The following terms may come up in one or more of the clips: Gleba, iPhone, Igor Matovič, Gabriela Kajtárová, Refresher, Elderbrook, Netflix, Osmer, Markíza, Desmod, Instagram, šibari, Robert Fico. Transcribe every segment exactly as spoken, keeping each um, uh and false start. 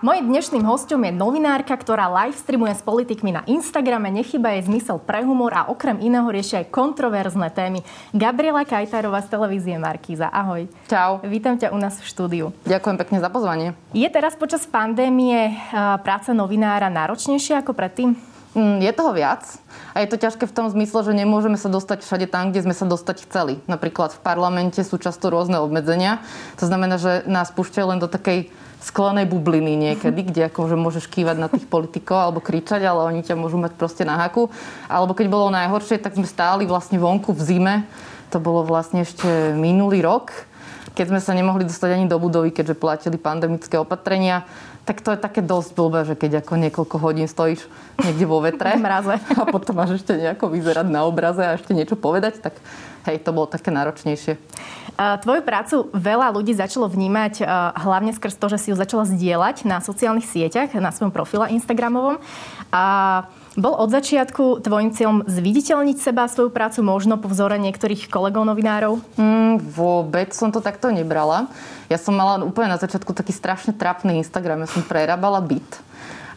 Mojím dnešným hosťom je novinárka, ktorá livestreamuje s politikmi na Instagrame, nechýba jej zmysel pre humor a okrem iného riešia aj kontroverzné témy. Gabriela Kajtárová z televízie Markíza. Ahoj. Čau. Vítam ťa u nás v štúdiu. Ďakujem pekne za pozvanie. Je teraz počas pandémie práca novinára náročnejšia ako predtým? Je toho viac a je to ťažké v tom zmysle, že nemôžeme sa dostať všade tam, kde sme sa dostať chceli. Napríklad v parlamente sú často rôzne obmedzenia. To znamená, že nás púšťajú len do takej sklenej bubliny niekedy, kde akože môžeš kývať na tých politikov alebo kričať, ale oni ťa môžu mať proste na haku. Alebo keď bolo najhoršie, tak sme stáli vlastne vonku v zime. To bolo vlastne ešte minulý rok, keď sme sa nemohli dostať ani do budovy, keďže platili pandemické opatrenia. Tak to je také dosť blbé, že keď ako niekoľko hodín stojíš niekde vo vetre a potom máš ešte nejako vyzerať na obraze a ešte niečo povedať, tak hej, to bolo také náročnejšie. Tvoju prácu veľa ľudí začalo vnímať hlavne skrz to, že si ju začala zdieľať na sociálnych sieťach, na svojom profile Instagramovom. A bol od začiatku tvojim cieľom zviditeľniť seba a svoju prácu možno po vzore niektorých kolegov novinárov? Mm, vôbec som to takto nebrala. Ja som mala úplne na začiatku taký strašne trápny Instagram. Ja som prerábala byt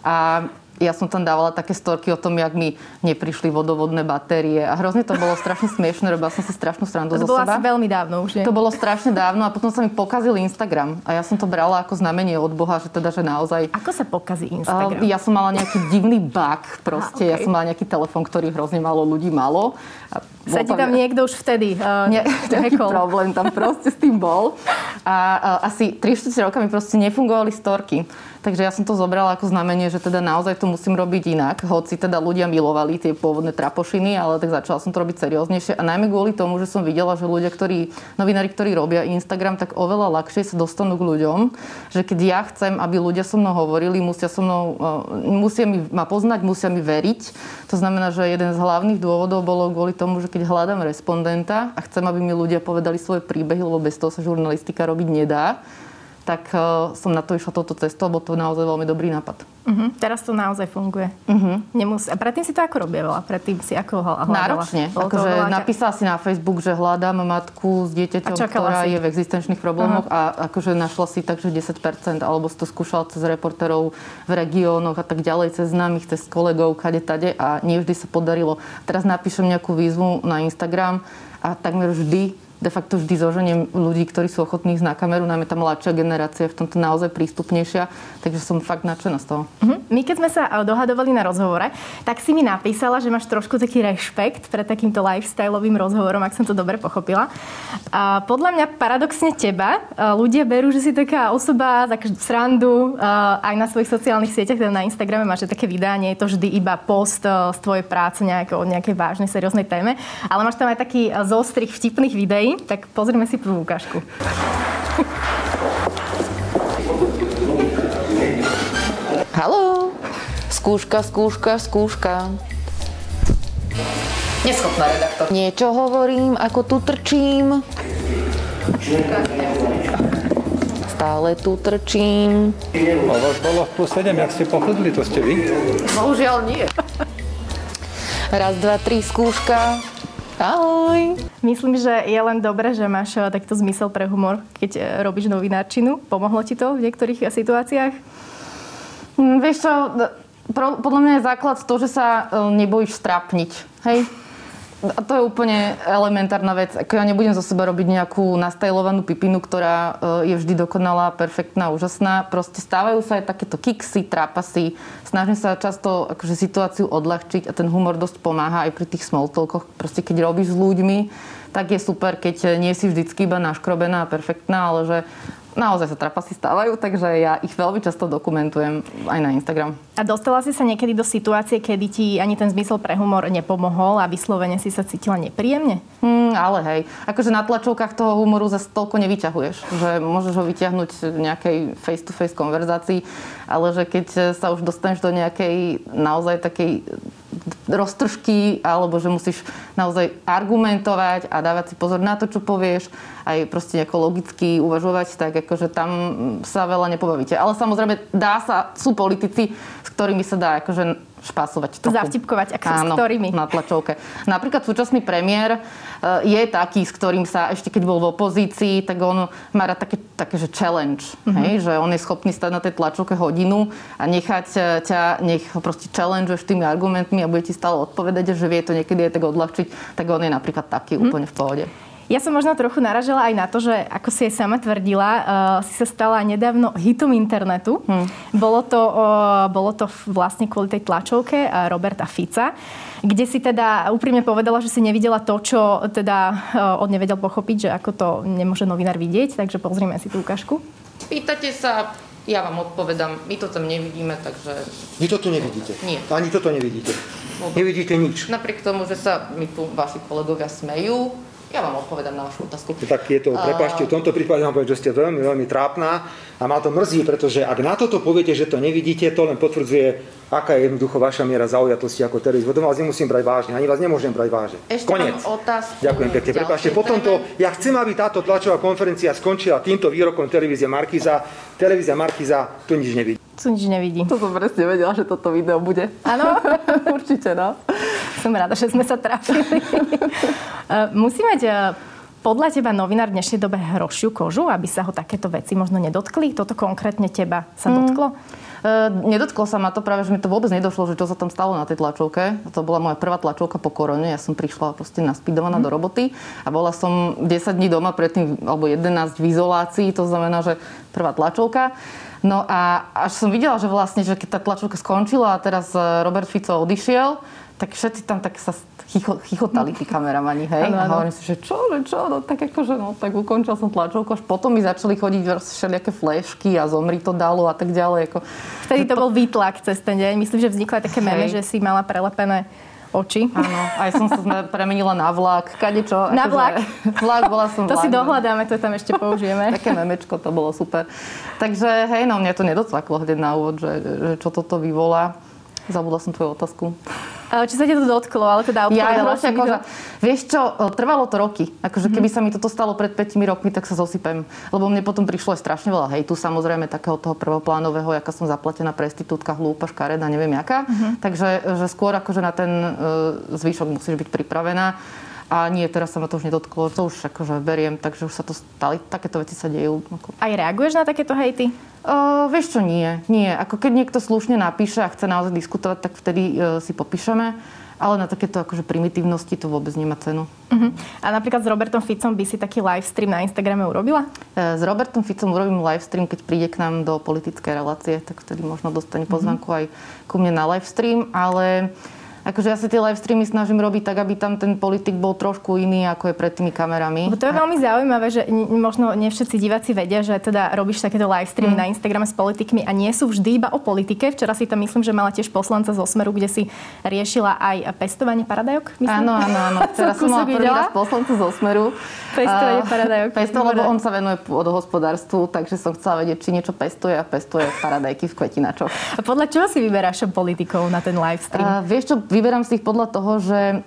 a ja som tam dávala také storky o tom, jak mi neprišli vodovodné batérie a hrozne to bolo strašne smiešne, robila som si strašnú srandu zo seba. To bolo asi veľmi dávno už, nie? To bolo strašne dávno a potom sa mi pokazil Instagram a ja som to brala ako znamenie od Boha, že teda, že naozaj... Ako sa pokazí Instagram? Ja som mala nejaký divný bug proste, ah, okay. Ja som mala nejaký telefon, ktorý hrozne málo ľudí malo. A sa ti tam niekto už vtedy uh, ne, nejaký problém tam proste s tým bol a uh, asi tri štyri roka mi proste nefungovali storky. Takže ja som to zobrala ako znamenie, že teda naozaj to musím robiť inak. Hoci teda ľudia milovali tie pôvodné trapošiny, ale tak začala som to robiť serióznejšie. A najmä kvôli tomu, že som videla, že ľudia, ktorí, novinári, ktorí robia Instagram, tak oveľa ľahšie sa dostanú k ľuďom. Že keď ja chcem, aby ľudia so mnou hovorili, musia so mnou, musia mi, ma poznať, musia mi veriť. To znamená, že jeden z hlavných dôvodov bolo kvôli tomu, že keď hľadám respondenta a chcem, aby mi ľudia povedali svoje príbehy, lebo bez toho sa žurnalistika robiť nedá, tak uh, som na to išla touto cestou, bo to je naozaj veľmi dobrý nápad. Uh-huh. Teraz to naozaj funguje. Uh-huh. Nemus- a predtým si to ako robievala? Predtým si ako hľadala? Náročne. Akože napísala si na Facebook, že hľadám matku s dieťaťom, ktorá si je v existenčných problémoch. Uh-huh. A akože našla si tak, že desať percent, alebo si to skúšala cez reportérov v regiónoch a tak ďalej, cez známych, cez kolegov, kade, tade a nie vždy sa podarilo. Teraz napíšem nejakú výzvu na Instagram a takmer vždy de facto vždy zoženiem ľudí, ktorí sú ochotní ísť na kameru, najmä tá mladšia generácia je v tomto naozaj prístupnejšia, takže som fakt nadšená z toho. Uh-huh. My keď sme sa dohadovali na rozhovore, tak si mi napísala, že máš trošku taký rešpekt pred takýmto lifestyleovým rozhovorom, ak som to dobre pochopila. A podľa mňa paradoxne teba ľudia berú, že si taká osoba za každú srandu, aj na svojich sociálnych sieťach, teda na Instagrame máš také videá, nie je to vždy iba post z tvojej práce nejaké, o nejakej vážnej, serióznej téme, ale máš tam aj taký zostrih vtipných videí. Tak pozrime si prvú ukážku. Haló. Skúška, skúška, skúška. Neschopná redaktor. Niečo hovorím, ako tu trčím. Stále tu trčím. A vás bolo plus sedem, jak ste pochodili, to ste vy? Bohužiaľ nie. Raz, dva, tri, skúška. Ahoj. Myslím, že je len dobré, že máš takto zmysel pre humor, keď robíš novinárčinu. Pomohlo ti to v niektorých situáciách? Mm, vieš čo, podľa mňa je základ to, že sa nebojíš strápniť, hej? A to je úplne elementárna vec. Ako ja nebudem zo seba robiť nejakú nastajlovanú pipinu, ktorá je vždy dokonalá, perfektná, úžasná. Proste stávajú sa aj takéto kiksy, trápasy. Snažím sa často akože, situáciu odľahčiť a ten humor dosť pomáha aj pri tých small talkoch. Proste keď robíš s ľuďmi, tak je super, keď nie si vždycky iba naškrobená a perfektná, ale že naozaj sa trapasy stávajú, takže ja ich veľmi často dokumentujem aj na Instagram. A dostala si sa niekedy do situácie, kedy ti ani ten zmysel pre humor nepomohol a vyslovene si sa cítila nepríjemne? Mm, ale hej, akože na tlačovkách toho humoru zase toľko nevyťahuješ, že môžeš ho vyťahnuť v nejakej face-to-face konverzácii, ale že keď sa už dostaneš do nejakej naozaj takej roztržky, alebo že musíš naozaj argumentovať a dávať si pozor na to, čo povieš, aj proste nejako logicky uvažovať, tak akože tam sa veľa nepobavíte. Ale samozrejme dá sa, sú politici, s ktorými sa dá akože špásovať trochu. Zavtipkovať, ak sa s ktorými. Na tlačovke. Napríklad súčasný premiér je taký, s ktorým sa ešte keď bol v opozícii, tak on má rád také, také že challenge. Mm-hmm. Hej? Že on je schopný stať na tej tlačovke hodinu a nechať ťa, nech ho proste challengeuješ tými argumentmi a bude ti stále odpovedať, že vie to niekedy aj tak odľahčiť. Tak on je napríklad taký mm-hmm. úplne v pohode. Ja som možno trochu naražala aj na to, že ako si aj sama tvrdila, uh, si sa stala nedávno hitom internetu. Hmm. Bolo to, uh, bolo to vlastne kvôli tej tlačovke uh, Roberta Fica, kde si teda úprimne povedala, že si nevidela to, čo teda uh, on nevedel pochopiť, že ako to nemôže novinár vidieť. Takže pozrime si tú ukážku. Pýtate sa, ja vám odpovedám. My to tam nevidíme, takže... Vy to tu nevidíte? Nie. Ani toto nevidíte? Vôbec. Nevidíte nič? Napriek tomu, že sa mi tu vaši kolegovia smejú, ja vám odpovedám na vašu otázku. Tak je to, prepáčte, v tomto prípade vám poviem, že ste veľmi, veľmi trápna a ma to mrzí, pretože ak na toto poviete, že to nevidíte, to len potvrdzuje, aká je jednoducho vaša miera zaujatosti ako terorist. Vodom vás nemusím brať vážne, ani vás nemôžem brať vážne. Ešte konec. Ďakujem pekne, prepáčte. Po tomto, ja chcem, aby táto tlačová konferencia skončila týmto výrokom televízie Markíza. Televízia Markíza tu nič nevidí. Tu nič nevidí. To som presne vedela, že toto video bude. Áno, určite, no. Som rada, že sme sa trafili. Musí mať podľa teba novinár v dnešnej dobe hrošiu kožu, aby sa ho takéto veci možno nedotkli? Toto konkrétne teba sa mm. dotklo? Uh, nedotklo sa ma to, práve že mi to vôbec nedošlo, že čo sa tam stalo na tej tlačovke. To bola moja prvá tlačovka po korone. Ja som prišla proste naspidovaná mm. do roboty a bola som desať dní doma predtým, alebo jedenásť v izolácii. To znamená, že prvá tlačovka. No a až som videla, že vlastne, že keď tá tlačovka skončila a teraz Robert Fico odišiel, tak všetci tam tak sa chichotali tí kameramani, hej? Ano, ano. A hovorím si, že čo, že čo, no tak akože, no tak ukončil som tlačovku, až potom mi začali chodiť všelijaké flešky a zomri to dalo a tak ďalej. Ako, vtedy to, to bol výtlak cez ten deň. Myslím, že vznikla také meme, že si mala prelepené oči. Áno, aj som sa premenila na vlak. Kadečo? Na vlak? Vlak, bola som vlak. To si dohľadáme, to tam ešte použijeme. Také memečko, to bolo super. Takže, hej, no mňa to nedocvaklo hneď na úvod, že, že čo toto vyvolá. Zabudla som tvoju otázku. Či sa ti to dotklo, ale teda odpovedala ja, si mi to. Vieš čo, trvalo to roky. Akože keby sa mi toto stalo pred päť rokmi, tak sa zosypem. Lebo mne potom prišlo aj strašne veľa hejtu, samozrejme takého toho prvoplánového, jaká som zaplatená prestitútka, hlúpa, škareda, neviem jaká. Mm-hmm. Takže že skôr akože na ten e, zvyšok musíš byť pripravená. A nie, teraz sa ma to už nedotklo, to už akože beriem, takže už sa to stali, takéto veci sa dejú. Aj reaguješ na takéto hejty? Uh, vieš čo, nie, nie. Ako keď niekto slušne napíše a chce naozaj diskutovať, tak vtedy uh, si popíšeme. Ale na takéto akože primitívnosti to vôbec nemá cenu. Uh-huh. A napríklad s Robertom Ficom by si taký livestream na Instagrame urobila? S Robertom Ficom urobím livestream, keď príde k nám do politickej relácie, tak vtedy možno dostane pozvánku uh-huh. aj ku mne na livestream, ale... Akože ja sa tie livestreamy snažím robiť tak, aby tam ten politik bol trošku iný, ako je pred tými kamerami. To je veľmi zaujímavé, že možno nie všetci diváci vedia, že teda robíš takéto livestreamy mm. na Instagrame s politikmi a nie sú vždy iba o politike. Včera si tam myslím, že mala tiež poslanca z Osmeru, kde si riešila aj pestovanie paradajok, myslím. Áno, áno, áno. Včera som mala prvý raz poslanca z Osmeru. Pestovanie paradajok. Pesto, lebo on sa venuje pôdohospodárstvu, takže som chcela vedieť, či niečo pestuje a pestuje paradajky v kvetinačoch. A podľa čoho si vyberáš politikov na ten livestream? Uh, Vyberám si ich podľa toho, že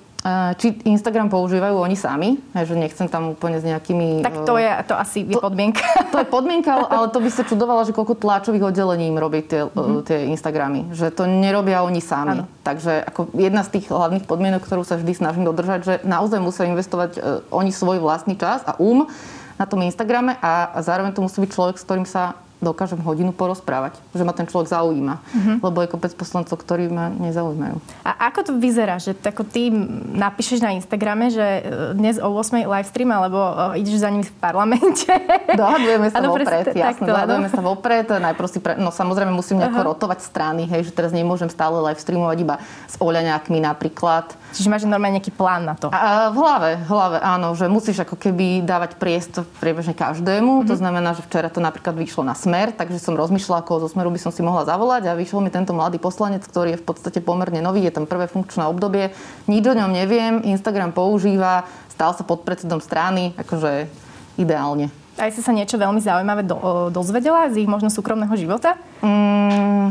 či Instagram používajú oni sami, že nechcem tam úplne s nejakými... Tak to je to asi je podmienka. To, to je podmienka, ale to by sa čudovala, že koľko tlačových oddelení im robí tie, mm-hmm. tie Instagramy. Že to nerobia oni sami. Ano. Takže ako jedna z tých hlavných podmienok, ktorú sa vždy snažím dodržať, že naozaj musia investovať oni svoj vlastný čas a um na tom Instagrame a zároveň to musí byť človek, s ktorým sa dokážem hodinu porozprávať, že ma ten človek zaujíma. Uh-huh. Lebo je kopec poslancov, ktorí ma nezaujímajú. A ako to vyzerá, že tako ty napíšeš na Instagrame, že dnes o ôsmej livestream, alebo ideš za nimi v parlamente? Dohadujeme sa vopred, jasne. Dohadujeme sa vopred. Najprv si pre... No samozrejme musím nejako uh-huh. rotovať strany, hej, že teraz nemôžem stále livestreamovať iba s Oľaňákmi napríklad. Čiže máš normálne nejaký plán na to? A, v hlave, hlave, áno, že musíš ako keby dávať priestor priebežne každému. Uh-huh. To znamená, že včera to napríklad vyšlo na Smer, takže som rozmýšľala, koho zo Smeru by som si mohla zavolať a vyšiel mi tento mladý poslanec, ktorý je v podstate pomerne nový, je tam prvé funkčné obdobie, nič o ňom neviem, Instagram používa, stal sa podpredsedom strany, akože ideálne. Aj si sa niečo veľmi zaujímavé do, dozvedela z ich možno súkromného života? Mm.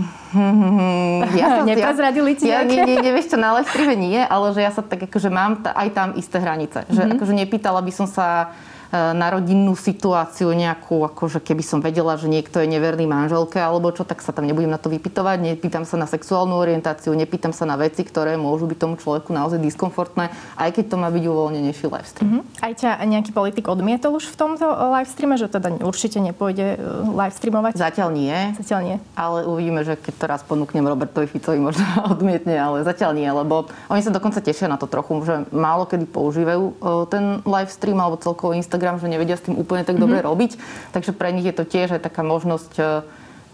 Ja Neprezradili ti ja, nejaké? Ja, ne, ne, nevieš čo, na live streame nie, ale že ja sa tak akože mám t- aj tam isté hranice. Že mm-hmm. akože nepýtala by som sa na rodinnú situáciu nejakú, akože keby som vedela, že niekto je neverný manželke alebo čo, tak sa tam nebudem na to vypytovať. Nepýtam sa na sexuálnu orientáciu, nepýtam sa na veci, ktoré môžu byť tomu človeku naozaj diskomfortné, aj keď to má byť uvoľnenejší livestream. Mm-hmm. Aj ťa nejaký politik odmietol už v tomto livestreame, že teda určite nepôjde livestreamovať? Zatiaľ nie. Zatiaľ nie. Ale uvidíme, že keď to raz ponúknem Robertovi Ficovi, možno odmietne, ale zatiaľ nie, lebo oni sa dokonca tešia na to trochu, že málo kedy používajú ten livestream alebo celkovo Instagram, že nevedia s tým úplne tak dobre mm-hmm. robiť. Takže pre nich je to tiež aj taká možnosť uh,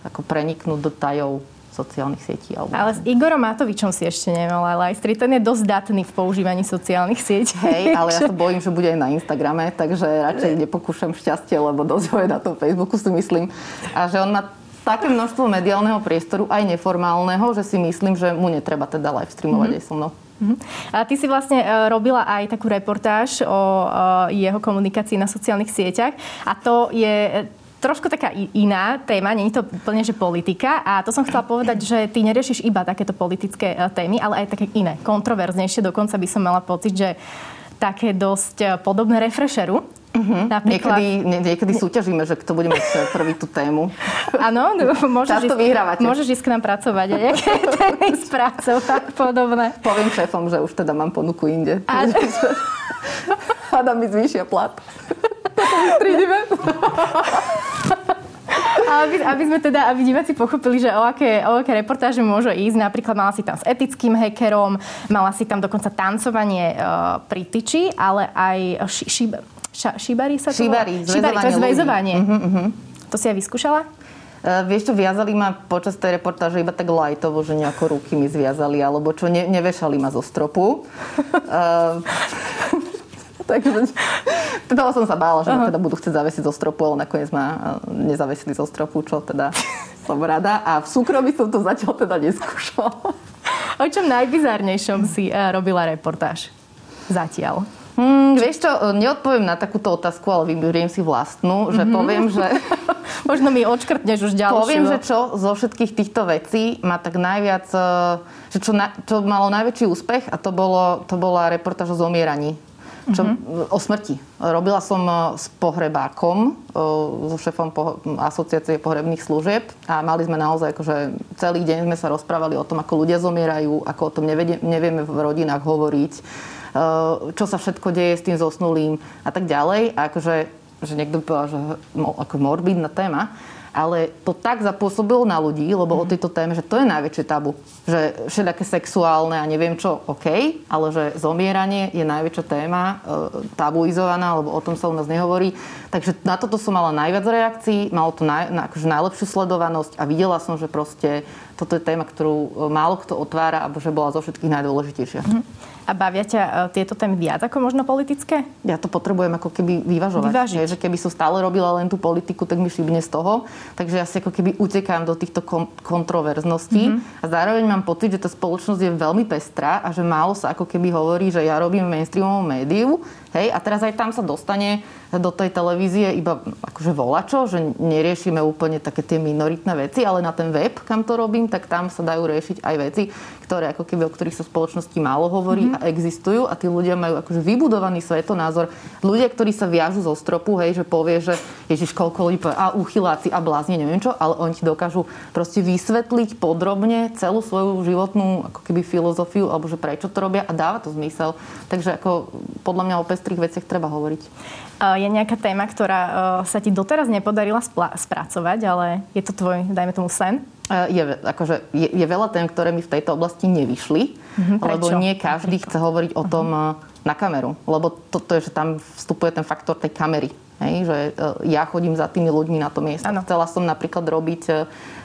ako preniknúť do tajov sociálnych sietí. Alebo... Ale s Igorom Matovičom si ešte nemala livestream. Ten je dosť datný v používaní sociálnych sietí. Hej, ale ja sa bojím, že bude aj na Instagrame, takže radšej nepokúšam šťastie, lebo dosť ho je na tom Facebooku, si myslím. A že on má také množstvo mediálneho priestoru, aj neformálneho, že si myslím, že mu netreba teda livestreamovať mm-hmm. aj so mnou. A ty si vlastne robila aj takú reportáž o jeho komunikácii na sociálnych sieťach a to je trošku taká iná téma, nie je to úplne, že politika a to som chcela povedať, že ty neriešiš iba takéto politické témy, ale aj také iné, kontroverznejšie, dokonca by som mala pocit, že také dosť podobné Refresheru. Uh-huh. Niekedy, nie, niekedy súťažíme, že kto bude mať prvý tú tému. Áno, môžeš, môžeš ísť k nám pracovať a nejaké témy spracovať podobné. Poviem šéfom, že už teda mám ponuku inde. A dá mi zvýšia plat. Toto vystriedíme. Aby, aby sme teda, aby diváci pochopili, že o aké, o aké reportáže môžu ísť. Napríklad mala si tam s etickým hackerom, mala si tam dokonca tancovanie e, pri tyči, ale aj ši, ši, ša, šibari sa to volá? Šibari, to je zväzovanie. Uh-huh, uh-huh. To si aj vyskúšala? Uh, vieš čo, viazali ma počas tej reportáže iba tak lightovo, že nejako ruky mi zviazali, alebo čo, ne, nevešali ma zo stropu. uh, Takže toho som sa bála, že ma teda budú chcieť zavesiť zo stropu, ale nakoniec ma nezavesili zo stropu, čo teda som rada. A v súkromí som to zatiaľ teda neskúšala. O čom najbizárnejšom si robila reportáž zatiaľ? Mm, vieš čo, neodpoviem na takúto otázku, ale vyberiem si vlastnú, že mm-hmm. poviem, že... Možno mi odškrtneš už ďalšiu. Poviem, že čo zo všetkých týchto vecí má tak najviac... Že čo, na, čo malo najväčší úspech a to, bolo, to bola reportáž o zomieraní. Čo, mm-hmm. o smrti. Robila som s pohrebákom, so šéfom poh- asociácie pohrebných služieb a mali sme naozaj, akože celý deň sme sa rozprávali o tom, ako ľudia zomierajú, ako o tom nevie- nevieme v rodinách hovoriť, čo sa všetko deje s tým zosnulým a tak ďalej. A akože, že niekto povedal, že ako morbidná téma, ale to tak zapôsobilo na ľudí, lebo mm-hmm. o tejto téme, že to je najväčšie tabu. Že všelijaké sexuálne a neviem čo, OK, ale že zomieranie je najväčšia téma, e, tabuizovaná, lebo o tom sa u nás nehovorí. Takže na toto som mala najviac reakcií, malo to naj, na, akože najlepšiu sledovanosť a videla som, že proste toto je téma, ktorú málo kto otvára a že bola zo všetkých najdôležitejšia. Mm-hmm. A bavia ťa tieto témy viac ako možno politické? Ja to potrebujem ako keby vyvažovať. Vyvážiť. Že keby som stále robila len tú politiku, tak mi šibne z toho. Takže ja si ako keby utekám do týchto kontroverzností. Mm-hmm. A zároveň mám pocit, že tá spoločnosť je veľmi pestrá a že málo sa ako keby hovorí, že ja robím mainstreamovom médiu. Hej, a teraz aj tam sa dostane do tej televízie iba akože volačo, že neriešime úplne také tie minoritné veci, ale na ten web, kam to robím, tak tam sa dajú riešiť aj veci, ktoré ako keby, o ktorých sa v spoločnosti málo hovorí mm-hmm. a existujú a tí ľudia majú akože vybudovaný svetonázor. Ľudia, ktorí sa viažu zo stropu, hej, že povie, že ježiš, koľko líp a uchyláci a blázni, neviem čo, ale oni ti dokážu proste vysvetliť podrobne celú svoju životnú ako keby filozofiu, alebo že prečo to robia a dáva to zmysel. Takže ako podľa mňa opäť tých veciach treba hovoriť. Je nejaká téma, ktorá sa ti doteraz nepodarila spla- spracovať, ale je to tvoj, dajme tomu, sen? Je, akože, je, je veľa tém, ktoré mi v tejto oblasti nevyšli, mm-hmm, lebo nie každý Prečo? chce hovoriť o tom mm-hmm. na kameru, lebo toto je, že tam vstupuje ten faktor tej kamery. Hej, že ja chodím za tými ľuďmi na to miesto. Ano. Chcela som napríklad robiť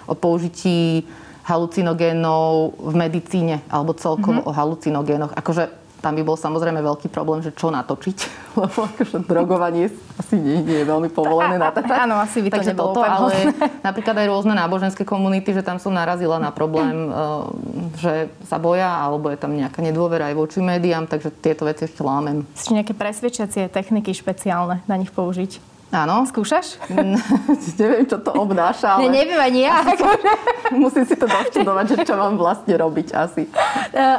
o použití halucinogénov v medicíne, alebo celkovo mm-hmm. o halucinogénoch. Akože tam by bol samozrejme veľký problém, že čo natočiť, lebo akože drogovanie asi nie, nie je veľmi povolené natáčať. Áno, asi by to Takže nebolo toto, ale napríklad aj rôzne náboženské komunity, že tam som narazila na problém, že sa boja, alebo je tam nejaká nedôvera aj voči médiám, takže tieto veci ešte lámem. Sú nejaké presvedčiacie techniky špeciálne na nich použiť? Áno. Skúšaš? Neviem, čo to obnáša, ale... Ne, neviem ani ja. Akože... Musím si to doštudovať, že čo mám vlastne robiť asi.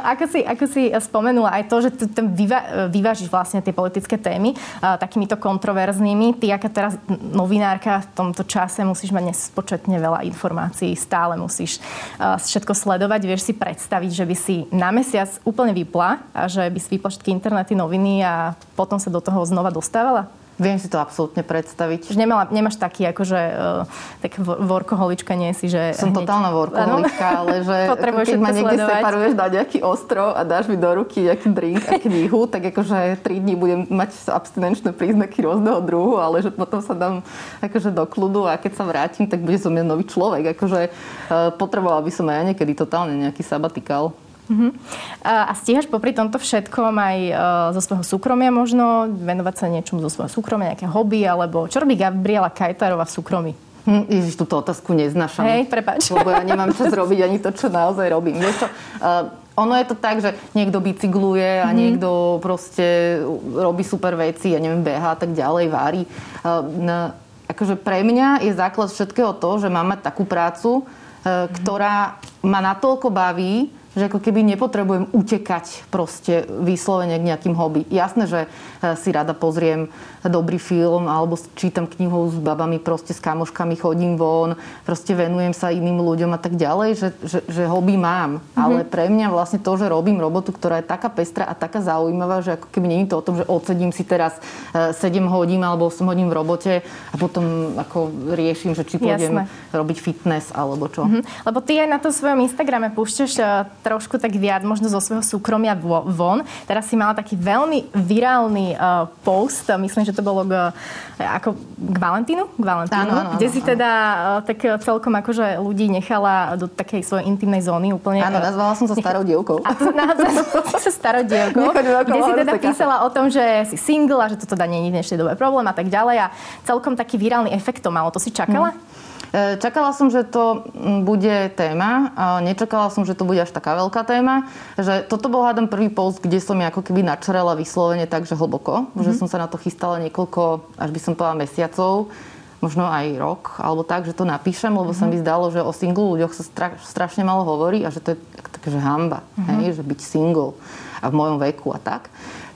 Ako si, ako si spomenula aj to, že tam vyva, vyvážiš vlastne tie politické témy takýmito kontroverznými. Ty, aká teraz novinárka, v tomto čase musíš mať nespočetne veľa informácií. Stále musíš všetko sledovať. Vieš si predstaviť, že by si na mesiac úplne vypla a že by si vypla všetky internety, noviny a potom sa do toho znova dostávala? Viem si to absolútne predstaviť. Že nemala, nemáš taký, akože, uh, tak workoholička nie si, že... Som hneď... totálna workoholička, ale že keď ma niekde sledovať. Separuješ na nejaký ostrov a dáš mi do ruky nejaký drink a knihu, tak akože tri dní budem mať abstinenčné príznaky rôzneho druhu, ale že potom sa dám akože do kľudu a keď sa vrátim, tak bude som ja nový človek. Akože uh, potrebovala by som aj ja niekedy totálne nejaký sabatikál. Uh-huh. A stíhaš popri tomto všetkom aj uh, zo svojho súkromia možno venovať sa niečomu zo svojho súkromia, nejaké hobby, alebo čo robí Gabriela Kajtárová v súkromí? Hm, Ježiš, túto otázku neznášam. Hej, prepáč. Lebo ja nemám čas robiť ani to, čo naozaj robím. Vieš čo, uh, ono je to tak, že niekto bicykluje a niekto proste robí super veci, ja neviem, beha a tak ďalej, vári. Uh, na, akože pre mňa je základ všetkého to, že mám mať takú prácu, uh, ktorá ma natoľko baví, že ako keby nepotrebujem utekať proste vyslovene k nejakým hobby. Jasné, že si rada pozriem dobrý film alebo čítam knihu s babami, proste s kamoškami chodím von, proste venujem sa iným ľuďom a tak ďalej, že, že, že hobby mám. Mhm. Ale pre mňa vlastne to, že robím robotu, ktorá je taká pestrá a taká zaujímavá, že ako keby nie je to o tom, že odsedím si teraz sedem hodín alebo osem hodín v robote a potom ako riešim, že či pôjdem Jasné. robiť fitness alebo čo. Mhm. Lebo ty aj na tom svojom Instagrame púšťaš trošku tak viac, možno zo svojho súkromia von. Teraz si mala taký veľmi virálny uh, post, myslím, že to bolo k, ako k Valentínu, k Valentínu, áno, áno, kde áno, si áno. teda uh, tak celkom akože ľudí nechala do takej svojej intimnej zóny úplne. Áno, nazvala som sa starou dievkou. A to nazvala som sa starou dievkou, kde si teda písala o tom, že si single a že toto teda nie je v dnešnej dobe problém a tak ďalej a celkom taký virálny efekt to malo. To si čakala? Mm. Čakala som, že to bude téma. Nečakala som, že to bude až taká veľká téma. Že toto bol hádam prvý post, kde som ja ako keby načrela vyslovene tak, že hlboko. Mm-hmm. Že som sa na to chystala niekoľko, až by som povedala mesiacov. Možno aj rok, alebo tak, že to napíšem, lebo mm-hmm. sa mi zdalo, že o single ľuďoch sa stra- strašne malo hovorí a že to je takže hanba, mm-hmm. hej, že byť single a v mojom veku a tak.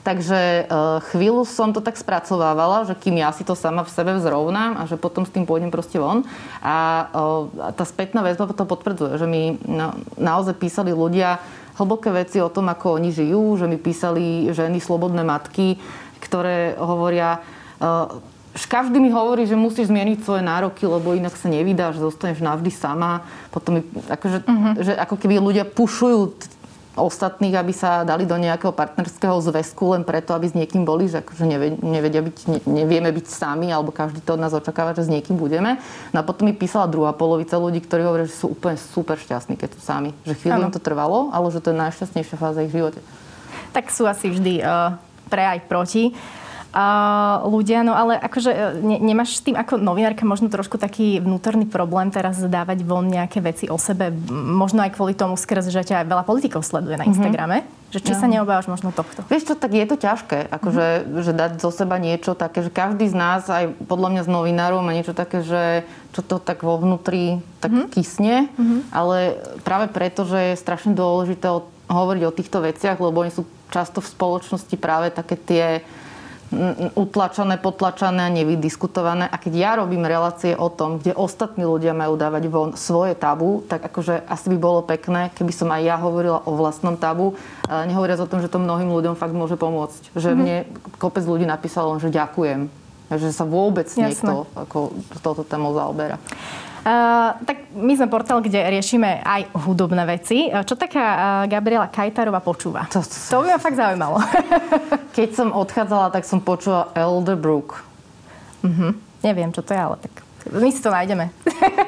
Takže e, chvíľu som to tak spracovávala, že kým ja si to sama v sebe vzrovnám a že potom s tým pôjdem proste von. A, e, a tá spätná väzba to potvrdzuje, že mi no, naozaj písali ľudia hlboké veci o tom, ako oni žijú, že mi písali ženy, slobodné matky, ktoré hovoria... E, Každý mi hovorí, že musíš zmierniť svoje nároky, lebo inak sa nevydáš, zostaneš navždy sama. Potom akože, uh-huh. že ako keby ľudia pušujú ostatných, aby sa dali do nejakého partnerského zväzku len preto, aby s niekým boli, že akože nevedia byť, ne, nevieme byť sami, alebo každý to od nás očakáva, že s niekým budeme. No a potom mi písala druhá polovica ľudí, ktorí hovoria, že sú úplne super šťastní, keď sú sami. Že chvíľu to trvalo, ale že to je najšťastnejšia fáza ich živote. Tak sú asi vždy uh, pre aj proti. Uh, ľudia, no ale akože ne, nemáš s tým ako novinárka možno trošku taký vnútorný problém teraz dávať von nejaké veci o sebe, možno aj kvôli tomu skrz, že ťa veľa politikov sleduje na Instagrame, mm-hmm. že či no. sa neobávaš možno tohto? Vieš čo, tak je to ťažké, akože mm-hmm. že dať zo seba niečo také, že každý z nás, aj podľa mňa z novinárov má niečo také, že čo to tak vo vnútri tak mm-hmm. kysne, mm-hmm. ale práve preto, že je strašne dôležité hovoriť o týchto veciach, lebo oni sú často v spoločnosti práve také tie utlačané, potlačané a nevydiskutované. A keď ja robím relácie o tom, kde ostatní ľudia majú dávať von svoje tabu, tak akože asi by bolo pekné, keby som aj ja hovorila o vlastnom tabu. Nehovoriac o tom, že to mnohým ľuďom fakt môže pomôcť. Že mm-hmm. mne kopec ľudí napísalo, že ďakujem. Že sa vôbec Jasne. niekto ako toto tému zaoberá. Uh, tak my sme portál, kde riešime aj hudobné veci. Čo taká uh, Gabriela Kajtárová počúva? To, to, to, to by ma fakt zaujímalo. Keď som odchádzala, tak som počula Elderbrook. Uh-huh. Neviem, čo to je, ale tak my si to nájdeme.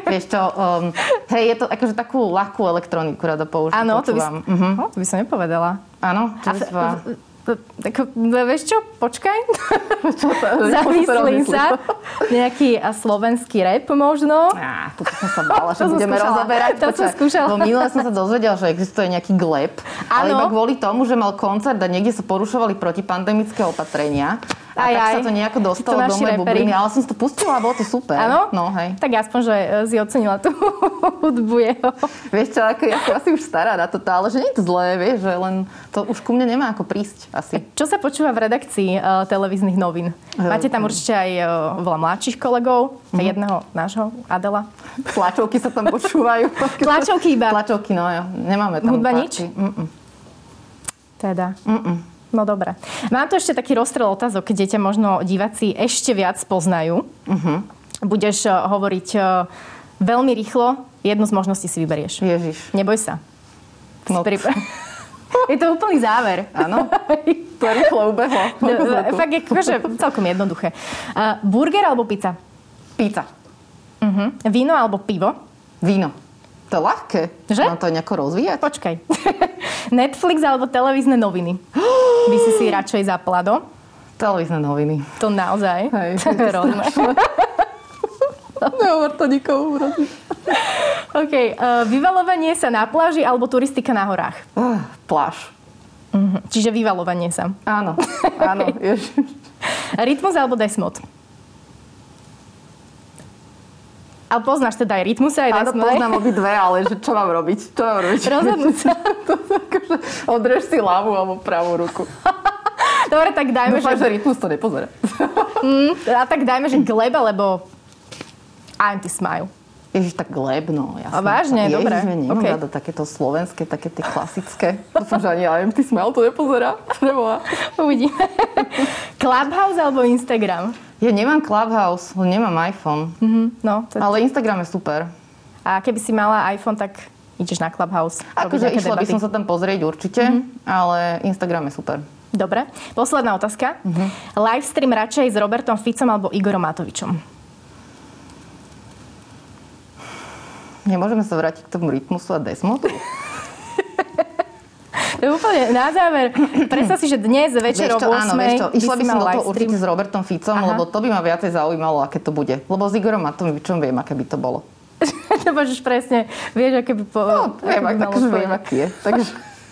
Vieš čo, um, hej, je to akože takú ľahkú elektroniku rada používať. Áno, to by, uh-huh. oh, to by som nepovedala. Áno, to by som... Tak, vieš čo? Počkaj. Čo to, zamyslím sa. Nejaký slovenský rap možno. Á, toto som sa bála, že budeme rozoberať. To som skúšala. No minule som sa dozvedela, že existuje nejaký Gleb. Ano. Ale iba kvôli tomu, že mal koncert a niekde sa porušovali protipandemické opatrenia. A aj, tak aj. Sa to nejako dostalo do mojej bubliny. Ale som si to pustila a bolo to super. Áno? No, hej. Tak aspoň, že si ocenila tú hudbu jeho. Vieš čo, ako, ja som asi už stará na toto, ale že nie je to zlé, vieš, že len to už ku mne nemá ako prísť asi. Čo sa počúva v redakcii uh, televíznych novín? Máte tam určite aj uh, veľa mladších kolegov, mm-hmm. jedného nášho, Adela. Tlačovky sa tam počúvajú. Tlačovky iba. Tlačovky, no ja. Nemáme tam hudba nič? Mm-mm. Teda. Mm-mm. No dobre. Mám tu ešte taký rozstrel otázok, keď dieťa možno diváci ešte viac poznajú. Uh-huh. Budeš hovoriť veľmi rýchlo. Jednu z možností si vyberieš. Ježiš. Neboj sa. No. Pripra- je to úplný záver. Áno. To je rýchlo ubehlo. Fakt je akože celkom jednoduché. Uh, burger alebo pizza? Pizza. Uh-huh. Víno alebo pivo? Víno. To je ľahké. Že? Mám to nejako rozvíjať. Počkaj. Netflix alebo televízne noviny? By si si radšej zapla do? Televízne noviny. To naozaj? Hej, to je strašné. Nehovor to nikomu. OK. Uh, vyvalovanie sa na pláži alebo turistika na horách? Uh, pláž. Uh-huh. Čiže vyvalovanie sa. Áno. Áno. Rytmus alebo desmod? Ale poznáš teda aj rytmus aj desmod? Áno, poznám obi dve, ale že čo mám robiť? Čo mám robiť? Rozhodnúť sa. Odrež si ľavú alebo pravú ruku. Dobre, tak dajme, dúfam, že... že rytmus to nepozerá. Mm, a tak dajme, že Gleba, lebo... Anti-smile. Ježiš, tak Gleb, no jasné. A vážne, ježiš, dobre. Ježiš, nemám okay. rada takéto slovenské, také tie klasické. Dúfam, že ani anti-smile to nepozerá. Preboha. Uvidíme. Clubhouse alebo Instagram? Ja nemám Clubhouse, nemám iPhone. Mm-hmm. No, to... Ale Instagram je super. A keby si mala iPhone, tak... Ideš na Clubhouse. Akože išla debaty. By som sa tam pozrieť určite, mm-hmm. ale Instagram je super. Dobre. Posledná otázka. Mm-hmm. Livestream radšej s Robertom Ficom alebo Igorom Matovičom? Nemôžeme sa vrátiť k tomu rytmusu a desmodu? Úplne na záver. Predstav si, že dnes večer o ôsmej išla by, by som do toho určite s Robertom Ficom, aha. lebo to by ma viacej zaujímalo, aké to bude. Lebo s Igorom Matovičom viem, aké by to bolo. To máš už presne, vieš, aké by... Po, no, viem, ak, takže viem, aký je. Takže,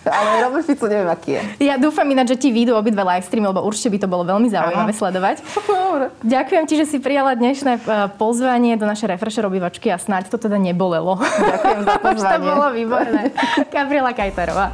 ale Robert Fico neviem, aký je. Ja dúfam ináč, že ti výjdu obidve live streamy, lebo určite by to bolo veľmi zaujímavé aha. sledovať. Dobre. Ďakujem ti, že si prijala dnešné pozvanie do našej Refresher obývačky a snáď to teda nebolelo. Ďakujem za pozvanie. To bolo výborné. Gabriela Kajtárová.